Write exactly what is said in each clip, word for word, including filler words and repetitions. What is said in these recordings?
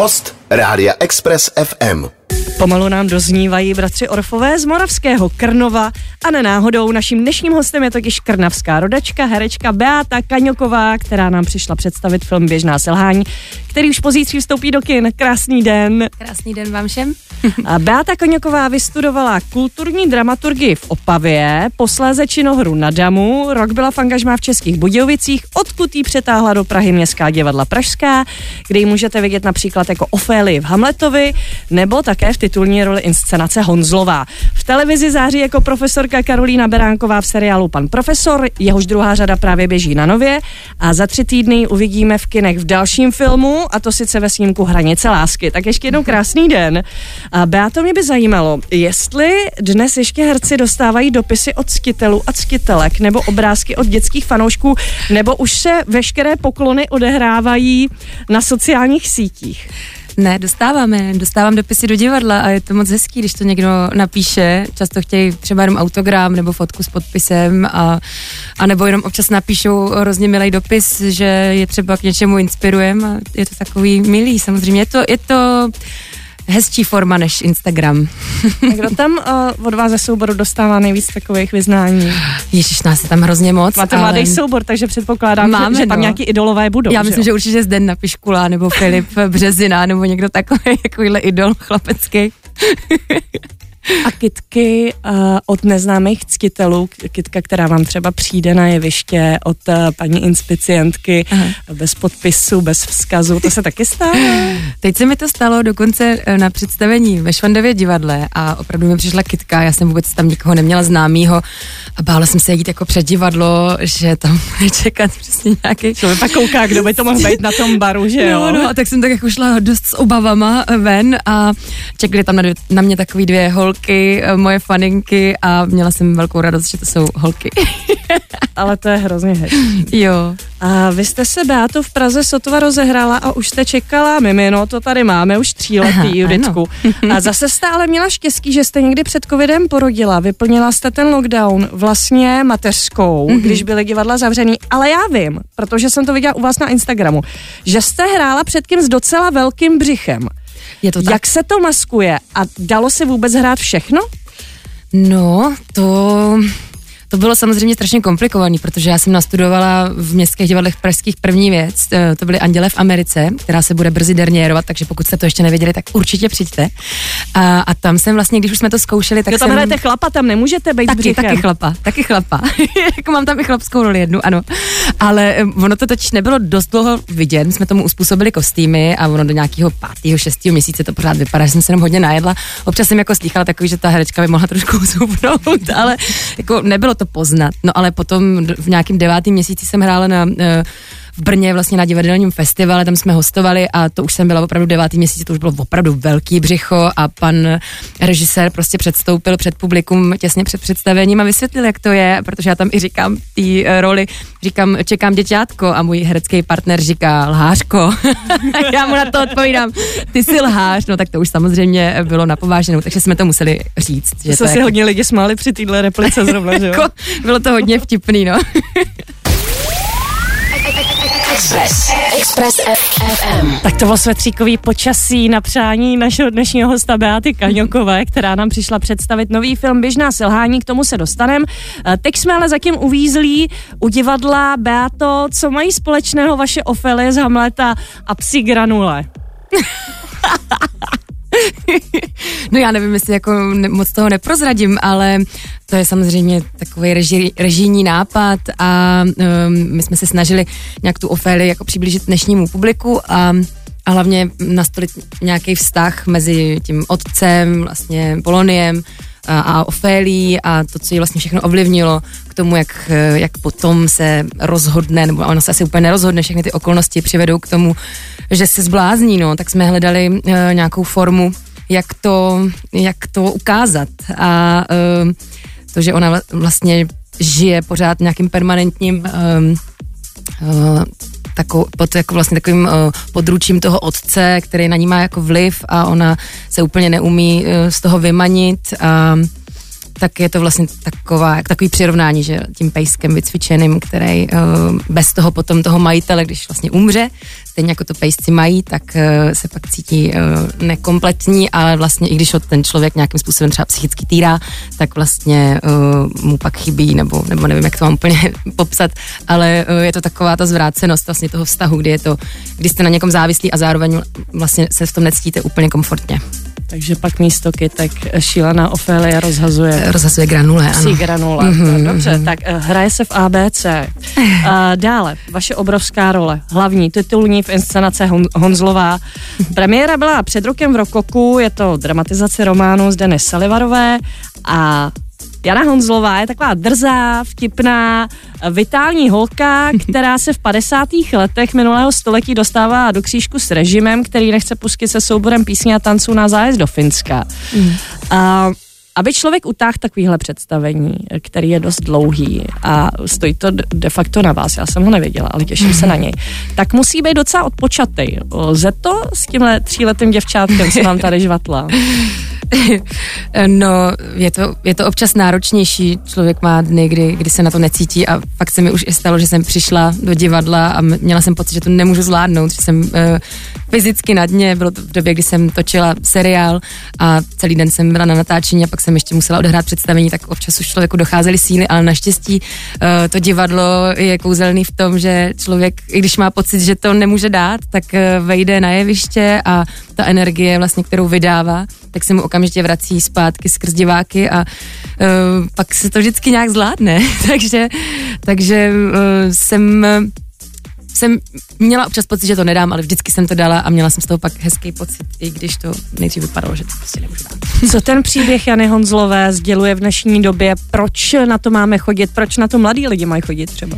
Host Rádia Express ef em. Pomalu nám doznívají bratři Orfové z Moravského Krnova a nenáhodou naším dnešním hostem je totiž krnavská rodačka, herečka Beáta Kaňoková, která nám přišla představit film Běžná selhání, který už pozítří vstoupí do kin. Krásný den. Krásný den vám všem. A Beáta Kaňoková vystudovala kulturní dramaturgii v Opavě, posléze činohru na Damu, rok byla v angažmá v Českých Budějovicích, odkud jí přetáhla do Prahy Městská divadla Pražská, kde ji můžete vidět například jako Ofélii v Hamletovi, nebo také v titulní roli inscenace Honzlová. V televizi září jako profesorka Karolína Beránková v seriálu Pan profesor, jehož druhá řada právě běží na Nově, a za tři týdny uvidíme v kinech v dalším filmu, a to sice ve snímku Hranice lásky. Tak ještě jednou krásný den. A Beáto, mě by zajímalo, jestli dnes ještě herci dostávají dopisy od ctitelů a ctitelek nebo obrázky od dětských fanoušků, nebo už se veškeré poklony odehrávají na sociálních sítích. Ne, dostáváme, dostávám dopisy do divadla a je to moc hezký, když to někdo napíše, často chtějí třeba jenom autogram nebo fotku s podpisem a, a nebo jenom občas napíšou hrozně milý dopis, že je třeba k něčemu inspirujem a je to takový milý, samozřejmě je to, je to hezčí forma než Instagram. A kdo tam uh, od vás ze souboru dostává nejvíc takových vyznání? Ježiš, nás je tam hrozně moc. Máte ale... mladý soubor, takže předpokládám, Máme, že, že tam no. nějaký idolové budou. Já myslím, že, že určitě Zdeněk Piškula nebo Filip Březina nebo někdo takový, takovýhle idol chlapecký. A kytky uh, od neznámých ctitelů, kytka, která vám třeba přijde na jeviště od uh, paní inspicientky, aha, bez podpisu, bez vzkazu, to se taky stalo? Teď se mi to stalo dokonce na představení ve Švandově divadle a opravdu mi přišla kytka, já jsem vůbec tam nikoho neměla známýho a bála jsem se jít jako před divadlo, že tam bude čekat přesně nějaký... Člověk pak kouká, kdo by to mohl být na tom baru, že jo? No, no, a tak jsem tak jako šla dost s obavama ven a čekali tam na, na mě takový dvě hol holky, moje faninky a měla jsem velkou radost, že to jsou holky. Ale to je hrozně hezký. Jo. A vy jste se, Beáto, v Praze sotva rozehrála a už jste čekala mimino, to tady máme už tříletý Juditku. A zase jste ale měla štěstí, že jste někdy před covidem porodila, vyplnila jste ten lockdown vlastně mateřskou, mm-hmm, když byly divadla zavřený, ale já vím, protože jsem to viděla u vás na Instagramu, že jste hrála předtím s docela velkým břichem. Je to tak? Jak se to maskuje? A dalo se vůbec hrát všechno? No, to... To bylo samozřejmě strašně komplikovaný, protože já jsem nastudovala v Městských divadlech pražských první věc, to byly Anděle v Americe, která se bude brzy derniérovat, takže pokud jste to ještě nevěděli, tak určitě přijďte. A, a tam jsem vlastně, když už jsme to zkoušeli, tak jo, tam jsem... hrajete chlapa, tam nemůžete být taky, taky chlapa, taky chlapa. Mám tam i chlapskou roli jednu, ano. Ale ono to totiž nebylo dost dlouho vidět, my jsme tomu uspůsobili kostýmy a ono do nějakého pátého, šestého měsíce to pořád vypadá, že jsem se tam hodně najedla. Občas jsem jako slýchala takový, že ta herečka by mohla trošku zubnout, ale jako nebylo to poznat. No ale potom v nějakém devátém měsíci jsem hrála na, v Brně vlastně na divadelním festivale, tam jsme hostovali a to už jsem byla opravdu devátý měsíc, to už bylo opravdu velký břicho a pan režisér prostě předstoupil před publikum těsně před představením a vysvětlil, jak to je, protože já tam i říkám tý roli, říkám čekám děťátko a můj herecký partner říká lhářko. Já mu na to odpovídám, ty jsi lhář, no tak to už samozřejmě bylo napováženou, takže jsme to museli říct. Že to si jako... hodně lidi smáli při téhle replice zrovna, že jo? Bylo to hodně vtipný, no. Express, Express ef em. Tak to bylo svetříkový počasí na přání našeho dnešního hosta Beáty Kaňokové, která nám přišla představit nový film Běžná selhání, k tomu se dostaneme. Teď jsme ale zatím uvízlí u divadla. Beáto, co mají společného vaše Ofely z Hamleta a psi granule? No já nevím, jestli jako moc toho neprozradím, ale to je samozřejmě takový reži, režijní nápad a um, my jsme se snažili nějak tu Ofélii jako přiblížit dnešnímu publiku a, a hlavně nastolit nějaký vztah mezi tím otcem, vlastně Poloniem a, a Ofélií a to, co jí vlastně všechno ovlivnilo k tomu, jak, jak potom se rozhodne, nebo ona se asi úplně nerozhodne, všechny ty okolnosti přivedou k tomu, že se zblázní, no, tak jsme hledali uh, nějakou formu, jak to, jak to ukázat a uh, to, že ona vlastně žije pořád nějakým permanentním um, uh, takou, pod, jako vlastně takovým uh, područím toho otce, který na ní má jako vliv a ona se úplně neumí uh, z toho vymanit a tak je to vlastně taková, takový přirovnání, že tím pejskem vycvičeným, který bez toho potom toho majitele, když vlastně umře, stejně jako to pejsci mají, tak se pak cítí nekompletní, ale vlastně i když ho ten člověk nějakým způsobem třeba psychicky týrá, tak vlastně mu pak chybí, nebo, nebo nevím, jak to mám úplně popsat, ale je to taková ta zvrácenost vlastně toho vztahu, kdy je to, kdy jste na někom závislí a zároveň vlastně se v tom necítíte úplně komfortně. Takže pak místo kytek šílená Ofélie rozhazuje... Rozhazuje granule, ano. Psí granule, mm-hmm. Dobře, tak hraje se v á bé cé. A dále, vaše obrovská role, hlavní, titulní v inscenace Hon- Honzlová. Premiéra byla před rokem v Rokoku, je to dramatizace románu Zdeny Salivarové a... Jana Honzlová je taková drzá, vtipná, vitální holka, která se v padesátých letech minulého století dostává do křížku s režimem, který nechce pustit se souborem písně a tanců na zájezd do Finska. Mm. A, aby člověk utáhl takovýhle představení, který je dost dlouhý a stojí to de facto na vás, já jsem ho nevěděla, ale těším se na něj, tak musí být docela odpočatej. Lze to s tímhle tříletým děvčátkem, co nám tady žvatla? No, je to, je to občas náročnější. Člověk má dny, kdy, kdy se na to necítí a fakt se mi už i stalo, že jsem přišla do divadla a měla jsem pocit, že to nemůžu zvládnout, že jsem uh, fyzicky na dně, bylo to v době, kdy jsem točila seriál a celý den jsem byla na natáčení a pak jsem ještě musela odehrát představení, tak občas už člověku docházely síly, ale naštěstí uh, to divadlo je kouzelný v tom, že člověk, i když má pocit, že to nemůže dát, tak uh, vejde na jeviště a ta energie, vlastně, kterou vydává, tak se mu okamžitě vrací zpátky skrz diváky a uh, pak se to vždycky nějak zvládne. takže takže uh, jsem, jsem měla občas pocit, že to nedám, ale vždycky jsem to dala a měla jsem z toho pak hezký pocit, i když to nejdřív vypadalo, že to prostě nemůžu dát. Co ten příběh Jany Honzlové sděluje v dnešní době? Proč na to máme chodit? Proč na to mladí lidi mají chodit třeba?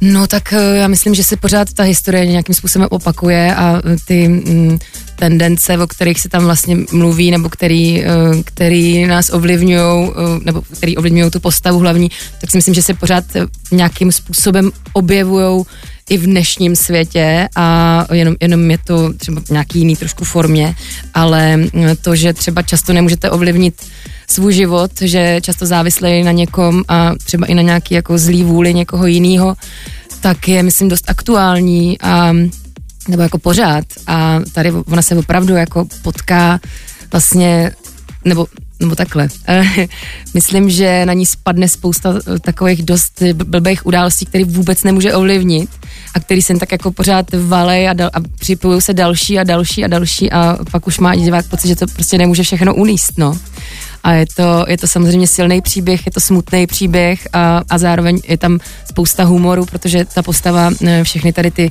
No tak já myslím, že se pořád ta historie nějakým způsobem opakuje a ty m, tendence, o kterých se tam vlastně mluví, nebo který, který nás ovlivňují, nebo který ovlivňují tu postavu hlavní, tak si myslím, že se pořád nějakým způsobem objevujou i v dnešním světě a jenom, jenom je to třeba v nějaký jiný trošku formě, ale to, že třeba často nemůžete ovlivnit svůj život, že často závislej na někom a třeba i na nějaký jako zlý vůli někoho jinýho, tak je, myslím, dost aktuální a nebo jako pořád a tady ona se opravdu jako potká vlastně, nebo nebo takhle. Myslím, že na ní spadne spousta takových dost blbých událostí, které vůbec nemůže ovlivnit a který se tak jako pořád valej a, dal- a připojují se další a další a další a pak už má i divák pocit, že to prostě nemůže všechno uníst, no. A je to, je to samozřejmě silný příběh, je to smutný příběh a, a zároveň je tam spousta humoru, protože ta postava všechny tady ty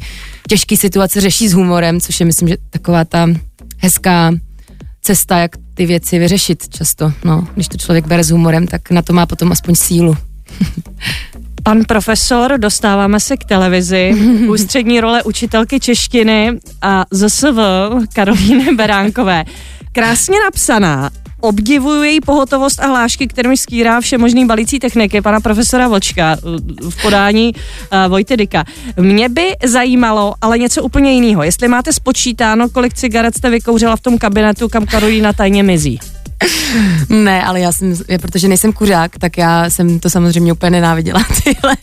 těžké situace řeší s humorem, což je, myslím, že taková ta hezká cesta, jak ty věci vyřešit často. No, když to člověk bere s humorem, tak na to má potom aspoň sílu. Pan profesor, dostáváme se k televizi. Ústřední role učitelky češtiny a zet es vé Karolíny Beránkové. Krásně napsaná. Obdivuju její pohotovost a hlášky, kterými skýrá všemožný balící techniky pana profesora Vlčka v podání uh, Vojty Dyka. Mě by zajímalo, ale něco úplně jiného. Jestli máte spočítáno, kolik cigaret jste vykouřila v tom kabinetu, kam Karolína tajně mizí. Ne, ale já jsem, já, protože nejsem kuřák, tak já jsem to samozřejmě úplně nenáviděla. Tyhle,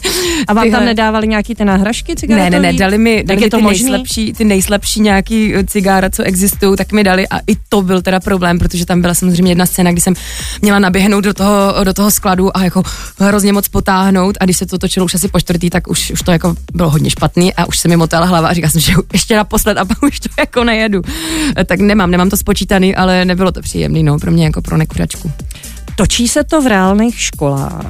a vám tyhle. Tam nedávali nějaký ty náhražky cigaretový? Ne, ne, ne, dali mi, dali mi ty, nejslabší, ty nejslabší nějaký cigára, co existují, tak mi dali a i to byl teda problém, protože tam byla samozřejmě jedna scéna, kdy jsem měla naběhnout do toho, do toho skladu a jako hrozně moc potáhnout a když se to točilo už asi po čtvrtý, tak už, už to jako bylo hodně špatný a už se mi motala hlava a říkala jsem, že ještě naposled a pak už to jako nejedu. Tak nemám, nemám to spočítaný, ale nebylo to příjemný, no, pro mě jako pro nekuřačku. Točí se to v reálných školách.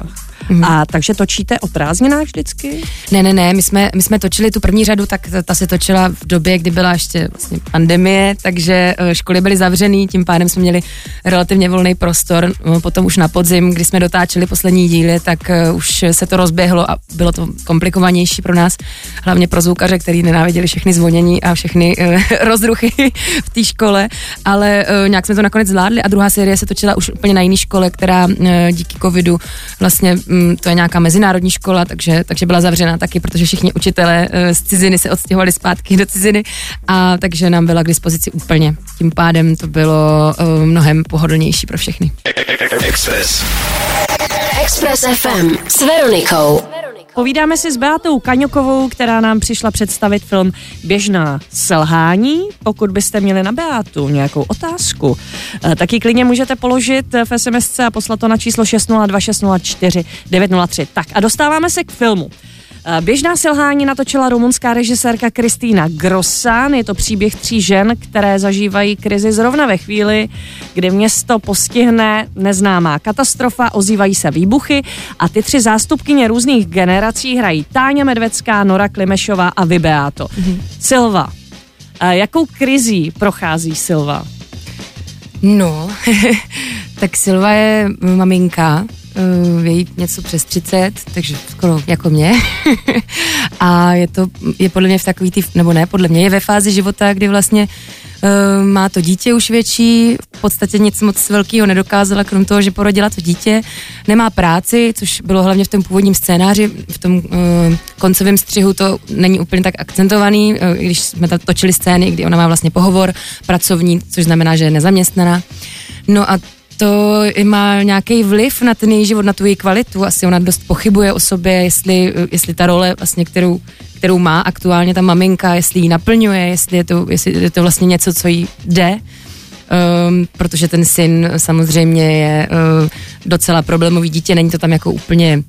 Mm. A takže točíte o prázdninách vždycky? Ne, ne, ne, my jsme, my jsme točili tu první řadu, tak ta, ta se točila v době, kdy byla ještě vlastně pandemie, takže školy byly zavřený, tím pádem jsme měli relativně volný prostor. Potom už na podzim, kdy jsme dotáčeli poslední díly, tak už se to rozběhlo a bylo to komplikovanější pro nás, hlavně pro zvukaře, který nenáviděli všechny zvonění a všechny rozruchy v té škole, ale nějak jsme to nakonec zvládli a druhá série se točila už úplně na jiný škole, která díky covidu vlastně to je nějaká mezinárodní škola, takže, takže byla zavřena taky, protože všichni učitelé z ciziny se odstěhovali zpátky do ciziny, a takže nám byla k dispozici úplně. Tím pádem to bylo mnohem pohodlnější pro všechny. Express. Express ef em s Veronikou. Povídáme si s Beátou Kaňokovou, která nám přišla představit film Běžná selhání. Pokud byste měli na Beátu nějakou otázku, tak ji klidně můžete položit v SMSce a poslat to na číslo šest nula dva šest nula čtyři devět nula tři. Tak a dostáváme se k filmu. Běžná selhání natočila rumunská režisérka Kristýna Grosan. Je to příběh tří žen, které zažívají krizi zrovna ve chvíli, kdy město postihne neznámá katastrofa, ozývají se výbuchy a ty tři zástupkyně různých generací hrají Táňa Medvecká, Nora Klimešová a vy, Beáto. Mhm. Silva. Jakou krizí prochází Silva? No, tak Silva je maminka, je jí něco přes třicet, takže skoro jako mě. A je to, je podle mě v takový, tý, nebo ne, podle mě je ve fázi života, kdy vlastně uh, má to dítě už větší, v podstatě nic moc velkého nedokázala, krom toho, že porodila to dítě, nemá práci, což bylo hlavně v tom původním scénáři, v tom uh, koncovém střihu to není úplně tak akcentovaný, uh, když jsme tam točili scény, kdy ona má vlastně pohovor pracovní, což znamená, že je nezaměstnaná. No a to má nějaký vliv na ten její život, na tu její kvalitu. Asi ona dost pochybuje o sobě, jestli, jestli ta role, vlastně, kterou, kterou má aktuálně ta maminka, jestli ji naplňuje, jestli je to, jestli je to vlastně něco, co jí jde. Um, protože ten syn samozřejmě je um, docela problémový dítě, není to tam jako úplně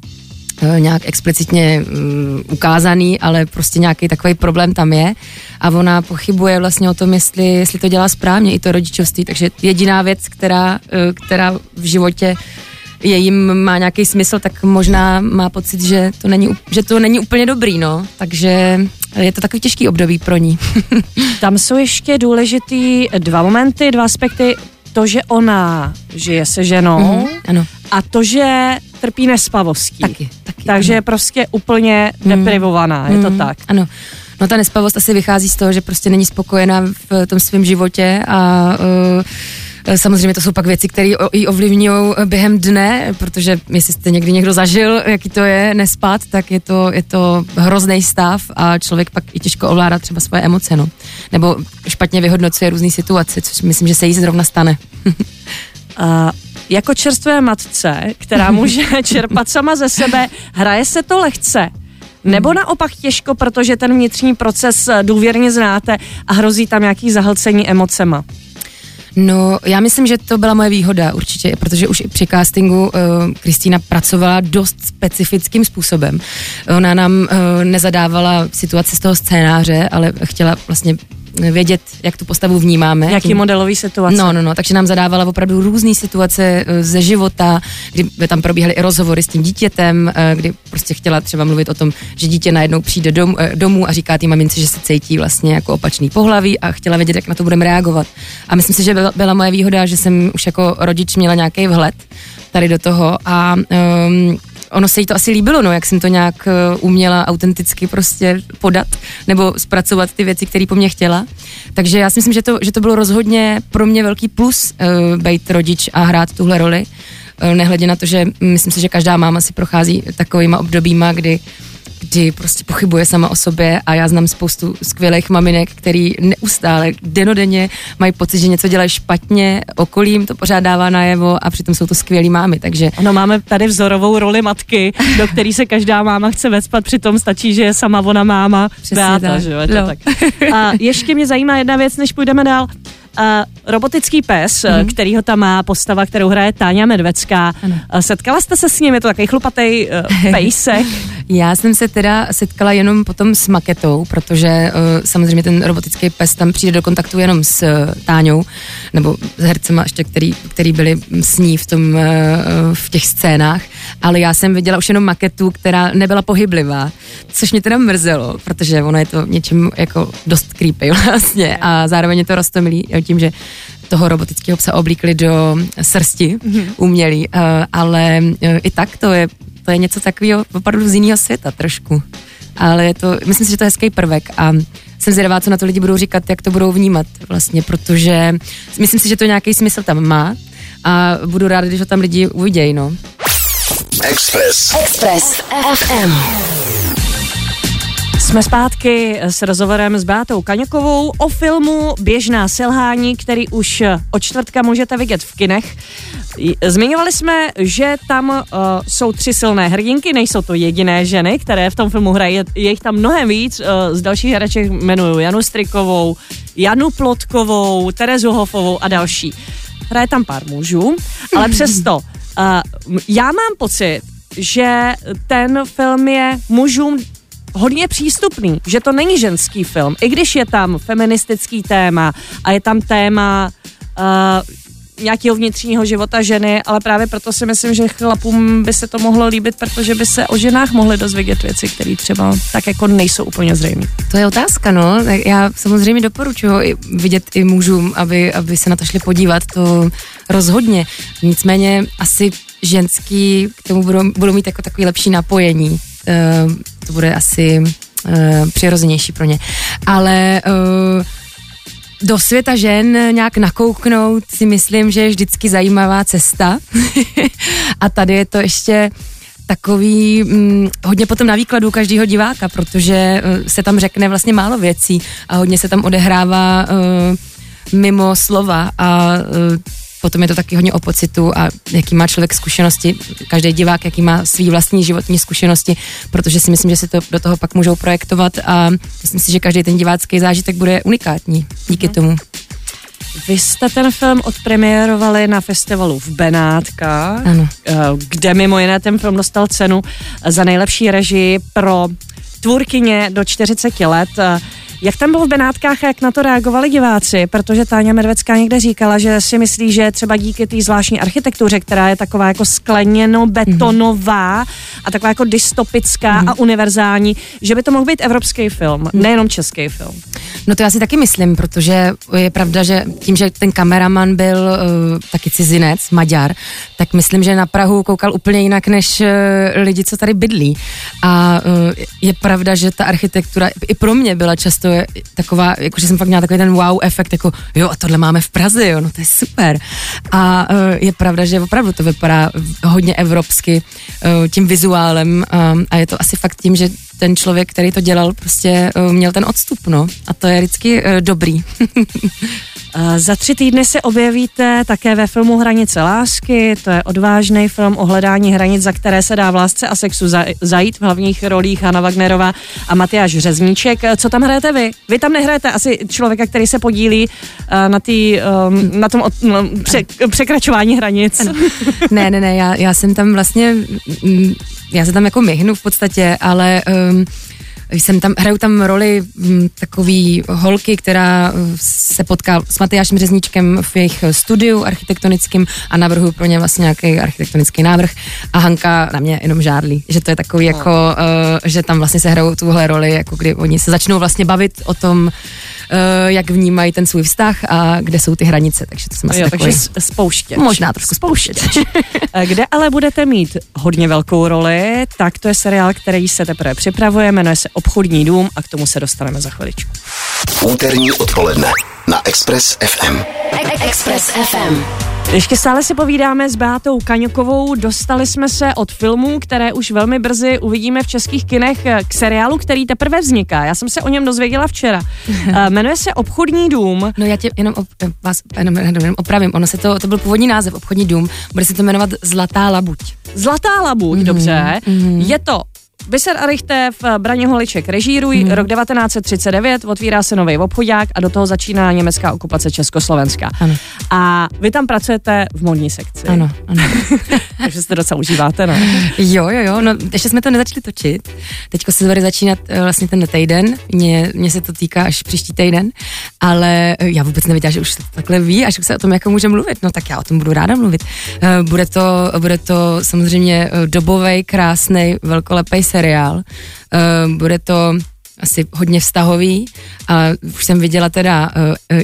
um, nějak explicitně um, ukázaný, ale prostě nějaký takový problém tam je. A ona pochybuje vlastně o tom, jestli, jestli to dělá správně, i to rodičovství. Takže jediná věc, která, která v životě jejím má nějaký smysl, tak možná má pocit, že to není, že to není úplně dobrý, no. Takže je to takový těžký období pro ní. Tam jsou ještě důležitý dva momenty, dva aspekty. To, že ona žije se ženou, mm-hmm, ano, a to, že trpí nespavostí. Taky, taky, takže ano, je prostě úplně deprivovaná, mm, je to tak. Ano. No, ta nespavost asi vychází z toho, že prostě není spokojená v tom svém životě a uh, samozřejmě to jsou pak věci, které ji ovlivňují během dne, protože jestli jste někdy někdo zažil, jaký to je nespat, tak je to, je to hrozný stav a člověk pak i těžko ovládá třeba svoje emoce, no. Nebo špatně vyhodnocuje různý situace, což myslím, že se jí zrovna stane. A jako čerstvé matce, která může čerpat sama ze sebe, hraje se to lehce? Nebo naopak těžko, protože ten vnitřní proces důvěrně znáte a hrozí tam nějaký zahlcení emocema? No, já myslím, že to byla moje výhoda určitě, protože už i při castingu uh, Kristýna pracovala dost specifickým způsobem. Ona nám uh, nezadávala situace z toho scénáře, ale chtěla vlastně vědět, jak tu postavu vnímáme. Jaký modelový situace. No, no, no, takže nám zadávala opravdu různé situace ze života, kdy tam probíhaly i rozhovory s tím dítětem, kdy prostě chtěla třeba mluvit o tom, že dítě najednou přijde dom, domů a říká té mamince, že se cítí vlastně jako opačný pohlaví a chtěla vědět, jak na to budeme reagovat. A myslím si, že byla, byla moje výhoda, že jsem už jako rodič měla nějaký vhled tady do toho a um, ono se jí to asi líbilo, no, jak jsem to nějak uměla autenticky prostě podat nebo zpracovat ty věci, které po mně chtěla. Takže já si myslím, že to, že to bylo rozhodně pro mě velký plus uh, být rodič a hrát tuhle roli. Uh, nehledě na to, že myslím si, že každá máma si prochází takovýma obdobíma, kdy, kdy prostě pochybuje sama o sobě a já znám spoustu skvělých maminek, který neustále, denodenně mají pocit, že něco dělají špatně, okolím to pořád dává najevo a přitom jsou to skvělý mámy, takže... No, máme tady vzorovou roli matky, do které se každá máma chce vecpat, přitom stačí, že je sama ona máma. Přesně Beáta, tak. Že jo, je to no. Tak. A ještě mě zajímá jedna věc, než půjdeme dál. A robotický pes, mm-hmm, kterýho tam má postava, kterou hraje Táňa Medvecká. Ano. Setkala jste se s ním? Je to takový chlupatej uh, pejsek. Já jsem se teda setkala jenom potom s maketou, protože uh, samozřejmě ten robotický pes tam přijde do kontaktu jenom s uh, Táňou, nebo s hercema ještě, který, který byli s ní v, tom, uh, v těch scénách, ale já jsem viděla už jenom maketu, která nebyla pohyblivá, což mě teda mrzelo, protože ono je to něčím jako dost creepy vlastně a zároveň je to roztomilý tím, že toho robotického psa oblíkli do srsti umělý, ale i tak to je, to je něco takového opravdu z jiného světa trošku. Ale je to, myslím si, že to je hezký prvek a jsem zvědavá, co na to lidi budou říkat, jak to budou vnímat vlastně, protože myslím si, že to nějaký smysl tam má a budu ráda, když ho tam lidi uvidějí, no. Express. Express ef em. Jsme zpátky s rozhovorem s Beátou Kaňokovou o filmu Běžná selhání, který už od čtvrtka můžete vidět v kinech. Zmiňovali jsme, že tam uh, jsou tři silné hrdinky, nejsou to jediné ženy, které v tom filmu hrají, je jich tam mnohem víc. Uh, z dalších hraček jmenuju Janu Strykovou, Janu Plotkovou, Terezu Hofovou a další. Hraje tam pár mužů, ale přesto uh, já mám pocit, že ten film je mužům hodně přístupný, že to není ženský film, i když je tam feministický téma a je tam téma uh, nějakého vnitřního života ženy, ale právě proto si myslím, že chlapům by se to mohlo líbit, protože by se o ženách mohly dozvědět věci, které třeba tak jako nejsou úplně zřejmé. To je otázka, no. Já samozřejmě doporučuji vidět i mužům, aby, aby se na to šli podívat, to rozhodně. Nicméně asi ženský k tomu budou, budou mít jako takový lepší napojení. Uh, to bude asi uh, přirozenější pro ně. Ale uh, do světa žen nějak nakouknout si myslím, že je vždycky zajímavá cesta a tady je to ještě takový hm, hodně potom na výkladu každého diváka, protože hm, se tam řekne vlastně málo věcí a hodně se tam odehrává hm, mimo slova a hm, potom je to taky hodně o pocitu a jaký má člověk zkušenosti, každý divák, jaký má svý vlastní životní zkušenosti, protože si myslím, že se to do toho pak můžou projektovat a myslím si, že každý ten divácký zážitek bude unikátní díky tomu. Vy jste ten film odpremiérovali na festivalu v Benátkách, ano, kde mimo jiné ten film dostal cenu za nejlepší režii pro tvůrkyně do čtyřiceti let. Jak tam bylo v Benátkách a jak na to reagovali diváci? Protože Táňa Medvecká někde říkala, že si myslí, že třeba díky té zvláštní architektuře, která je taková jako skleněno-betonová a taková jako dystopická mm. a univerzální, že by to mohl být evropský film, mm. nejenom český film. No to já si taky myslím, protože je pravda, že tím, že ten kameraman byl uh, taky cizinec, Maďar, tak myslím, že na Prahu koukal úplně jinak než uh, lidi, co tady bydlí. A uh, je pravda, že ta architektura i pro mě byla často to je taková, jakože jsem fakt měla takový ten wow efekt, jako jo, a tohle máme v Praze, jo, no to je super. A je pravda, že opravdu to vypadá hodně evropsky tím vizuálem a je to asi fakt tím, že ten člověk, který to dělal, prostě měl ten odstup, no, a to je vždycky dobrý. Za tři týdny se objevíte také ve filmu Hranice lásky, to je odvážný film o hledání hranic, za které se dá v lásce a sexu zajít, v hlavních rolích Hanna Wagnerová a Matiáš Řezníček. Co tam hrajete vy? Vy tam nehrajete asi člověka, který se podílí na, tý, na tom od, no, pře, překračování hranic. Ano. Ne, ne, ne, já, já jsem tam vlastně, já se tam jako myhnu v podstatě, ale... Um, Jsem tam, hraju tam roli takový holky, která se potká s Matyášem Řezníčkem v jejich studiu architektonickým a navrhuju pro ně vlastně nějaký architektonický návrh a Hanka na mě jenom žárlí, že to je takový jako, uh, že tam vlastně se hrajou tuhle roli, jako kdy oni se začnou vlastně bavit o tom, uh, jak vnímají ten svůj vztah a kde jsou ty hranice, takže to jsem asi jo, takový. Takže spouštěč. Možná trošku spouštěč. Kde ale budete mít hodně velkou roli, tak to je seriál, který se teprve připravuje, jmenuje se Obchodní dům a k tomu se dostaneme za chviličku. Úterní odpoledne na Express ef em. Express ef em. Ještě stále si povídáme s Beátou Kaňokovou. Dostali jsme se od filmů, které už velmi brzy uvidíme v českých kinech, k seriálu, který teprve vzniká. Já jsem se o něm dozvěděla včera. Jmenuje se Obchodní dům. No já tě jenom, op, vás, jenom, jenom opravím. Ono se to, to byl původní název Obchodní dům. Bude se to jmenovat Zlatá labuť. Zlatá labuť, mm-hmm. dobře. Mm-hmm. Je to Bíza a Richter, Braňo Holiček režírují, hmm. rok devatenáct set třicet devět, otvírá se nový obchodák a do toho začíná německá okupace Československa. Ano. A vy tam pracujete v modní sekci. Ano, ano. Takže se to docela užíváte, no. Jo, jo, jo, no ještě jsme to nezačali točit. Teďko se bude začínat vlastně ten týden, mě, mě se to týká až příští týden, ale já vůbec nevěděla, že už se to takhle ví a že se o tom jako může mluvit, no tak já o tom budu ráda mluvit. Bude to, bude to samozřejmě dobovej, krásnej, velkolepej seriál. Uh, bude to asi hodně vztahový a už jsem viděla teda uh,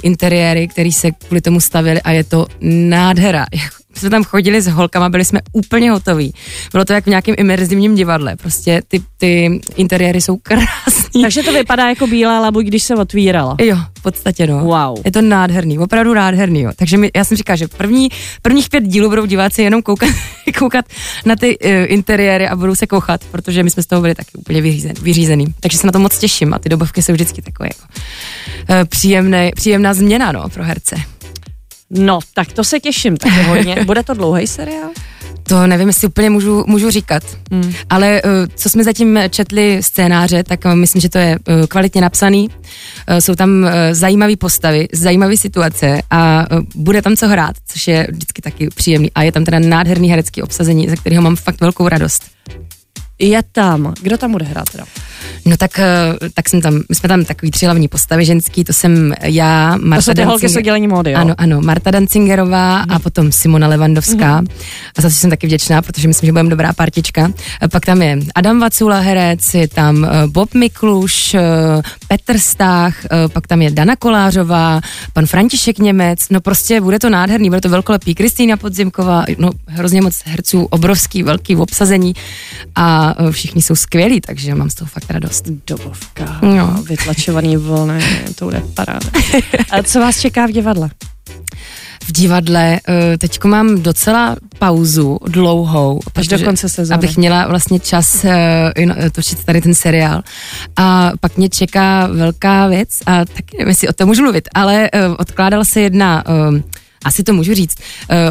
interiéry, který se kvůli tomu stavěly a je to nádhera. jsme tam chodili s holkama, byli jsme úplně hotoví. Bylo to jak v nějakém imerzivním divadle. Prostě ty, ty interiéry jsou krásný. Takže to vypadá jako Bílá labuť, když se otvírala. Jo, v podstatě no. Wow. Je to nádherný, opravdu nádherný. Jo. Takže mi, já jsem říkala, že první, prvních pět dílů budou diváci jenom koukat, koukat na ty uh, interiéry a budou se kochat, protože my jsme z toho byli taky úplně vyřízen, vyřízený. Takže se na to moc těším a ty dobovky jsou vždycky takové jako uh, příjemné, příjemná změna no, pro herce. No, tak to se těším taky hodně. Bude to dlouhý seriál? To nevím, jestli úplně můžu, můžu říkat. Hmm. Ale co jsme zatím četli scénáře, tak myslím, že to je kvalitně napsaný. Jsou tam zajímavé postavy, zajímavé situace a bude tam co hrát, což je vždycky taky příjemný. A je tam teda nádherný herecký obsazení, ze kterého mám fakt velkou radost. Je tam. Kdo tam bude hrát teda? No tak, tak jsem tam, my jsme tam takový tři hlavní postavy ženský, to jsem já, Marta Dancingerová. To jsou ty holky s oddělení módy, jo? Ano, ano, Marta Dancingerová hmm. a potom Simona Levandovská. Hmm. A za to jsem taky vděčná, protože myslím, že budeme dobrá partička. Pak tam je Adam Vacula herec, je tam Bob Mikluš, Petr Stách, pak tam je Dana Kolářová, pan František Němec, no prostě bude to nádherný, bude to velkolepý. Kristýna Podzimková, no hrozně moc herců, obrovský, velký obsazení a všichni jsou skvělí, takže mám z toho fakt radost. Dobovka, no. Vytlačovaný volné, to bude paráda. A co vás čeká v divadle? V divadle teďko mám docela pauzu dlouhou, až do konce sezóny, abych měla vlastně čas točit tady ten seriál. A pak mě čeká velká věc a taky nevím, jestli o tom můžu mluvit, ale odkládala se jedna... Asi to můžu říct.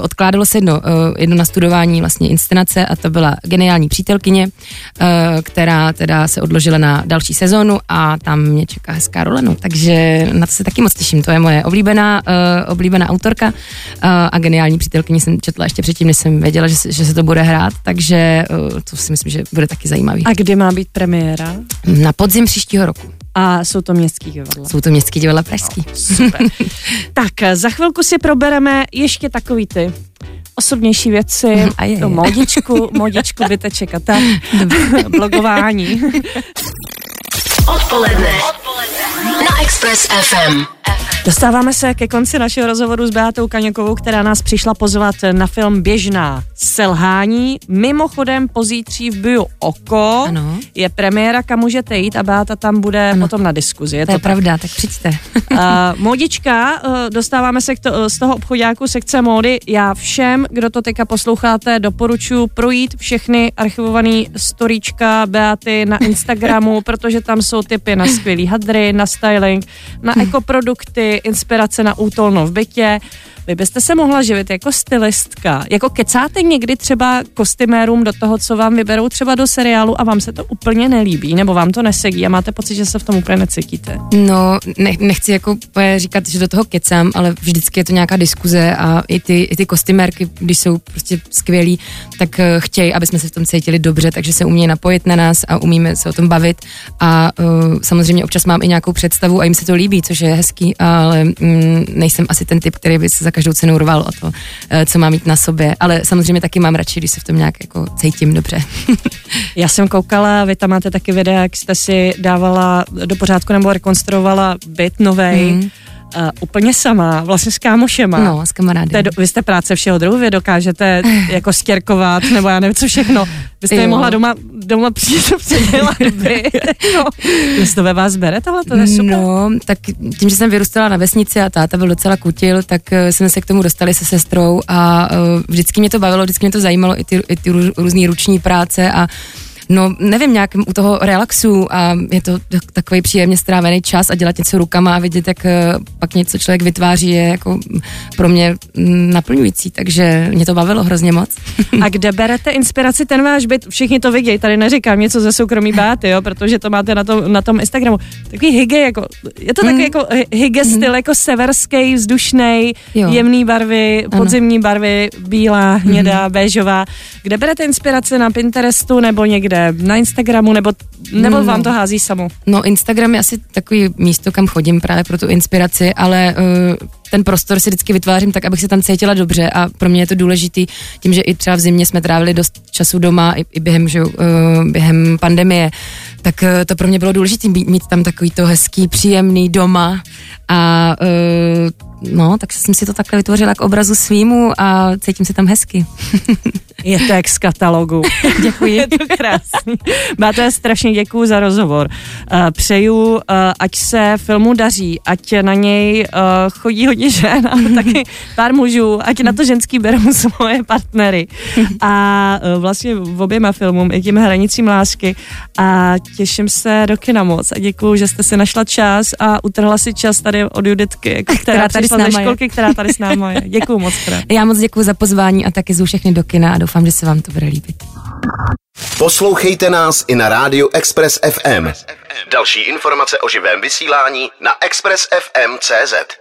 Odkládalo se jedno, jedno nastudování vlastně inscenace a to byla Geniální přítelkyně, která teda se odložila na další sezónu a tam mě čeká hezká role, no. Takže na to se taky moc těším. To je moje oblíbená, oblíbená autorka a Geniální přítelkyně jsem četla ještě předtím, než jsem věděla, že se, že se to bude hrát, takže to si myslím, že bude taky zajímavý. A kdy má být premiéra? Na podzim příštího roku. A jsou to Městský divadla. Jsou to Městský divadla pražský. No, super. Tak, za chvilku si probereme ještě takový ty osobnější věci, a je, je. modičku, modičku vyteček a tak, blogování. Odpoledne. Odpoledne na Express ef em. Dostáváme se ke konci našeho rozhovoru s Beátou Kaňokovou, která nás přišla pozvat na film Běžná selhání. Mimochodem pozítří v Biu Oko ano. Je premiéra, kam můžete jít a Beáta tam bude ano. Potom na diskuzi. Je to, to je tak? Pravda, tak přijďte. Uh, módička, uh, dostáváme se to, z toho obchodáku sekce módy. Já všem, kdo to teďka posloucháte, doporučuji projít všechny archivované storíčka Beáty na Instagramu, protože tam jsou tipy na skvělý hadry, na styling, na ekoprodukty, inspirace na útulno v bytě. Vy byste se mohla živit jako stylistka. Jako kecáte někdy třeba kostymérům do toho, co vám vyberou třeba do seriálu a vám se to úplně nelíbí nebo vám to nesedí a máte pocit, že se v tom úplně necítíte? No, ne, nechci jako říkat, že do toho kecám, ale vždycky je to nějaká diskuze a i ty, i ty kostymérky, když jsou prostě skvělí, tak chtějí, aby jsme se v tom cítili dobře, takže se umějí napojit na nás a umíme se o tom bavit a uh, samozřejmě občas mám i nějakou představu a jim se to líbí, což je hezký, ale mm, nejsem asi ten typ, který by se každou cenu urval o to, co mám mít na sobě, ale samozřejmě taky mám radši, když se v tom nějak jako cítím dobře. Já jsem koukala, vy tam máte taky videa, jak jste si dávala do pořádku nebo rekonstruovala byt novej, mm. Uh, úplně sama, vlastně s kámošema. No, s kamarády. Te, vy jste práce všeho druhu, vy dokážete jako stěrkovat, nebo já nevím, co všechno. Vy jste mohla doma, doma přijít, předělat by. No. Jestli to ve vás bere tohle, to je super. No, tak tím, že jsem vyrůstala na vesnici a táta byl docela kutil, tak jsme se k tomu dostali se sestrou a uh, vždycky mě to bavilo, vždycky mě to zajímalo, i ty, i ty různý ruční práce a no, nevím, nějak u toho relaxu a je to takový příjemně strávený čas a dělat něco rukama a vidět, jak pak něco člověk vytváří, je jako pro mě naplňující, takže mě to bavilo hrozně moc. A kde berete inspiraci ten váš byt? Všichni to vidějí, tady neříkám něco ze soukromí Beáty, jo, protože to máte na tom, na tom Instagramu. Takový hygge, jako, je to takový mm. jako hygge styl, mm. jako severský, vzdušnej, jo. Jemný barvy, podzimní ano. barvy, bílá, hnědá, mm. béžová. Kde berete inspiraci na Pinterestu nebo někde? Na Instagramu, nebo, nebo no, vám to hází samo? No, Instagram je asi takový místo, kam chodím právě pro tu inspiraci, ale uh, ten prostor si vždycky vytvářím tak, abych se tam cítila dobře a pro mě je to důležitý tím, že i třeba v zimě jsme trávili dost času doma i, i během, že, uh, během pandemie, tak uh, to pro mě bylo důležité mít tam takový to hezký, příjemný doma a uh, no, tak jsem si to takhle vytvořila k obrazu svýmu a cítím se tam hezky. Je to jak z katalogu. Děkuji. Je to krásný. Báto, strašně děkuju za rozhovor. Přeju, ať se filmu daří, ať na něj chodí hodně žen, ale taky pár mužů, ať na to ženský berou svoje partnery. A vlastně v oběma filmům i tím Hranicím lásky. A těším se do kina moc a děkuju, že jste si našla čas a utrhla si čas tady od Juditky, která, která tady přišla ze školky, je. která tady s náma je. Děkuju moc krát. Já moc děkuju za pozvání a taky zvu všechny do kina a doufám, že se vám to bude líbit. Poslouchejte nás i na rádiu Express ef em. Další informace o živém vysílání na express ef em tečka cé zet.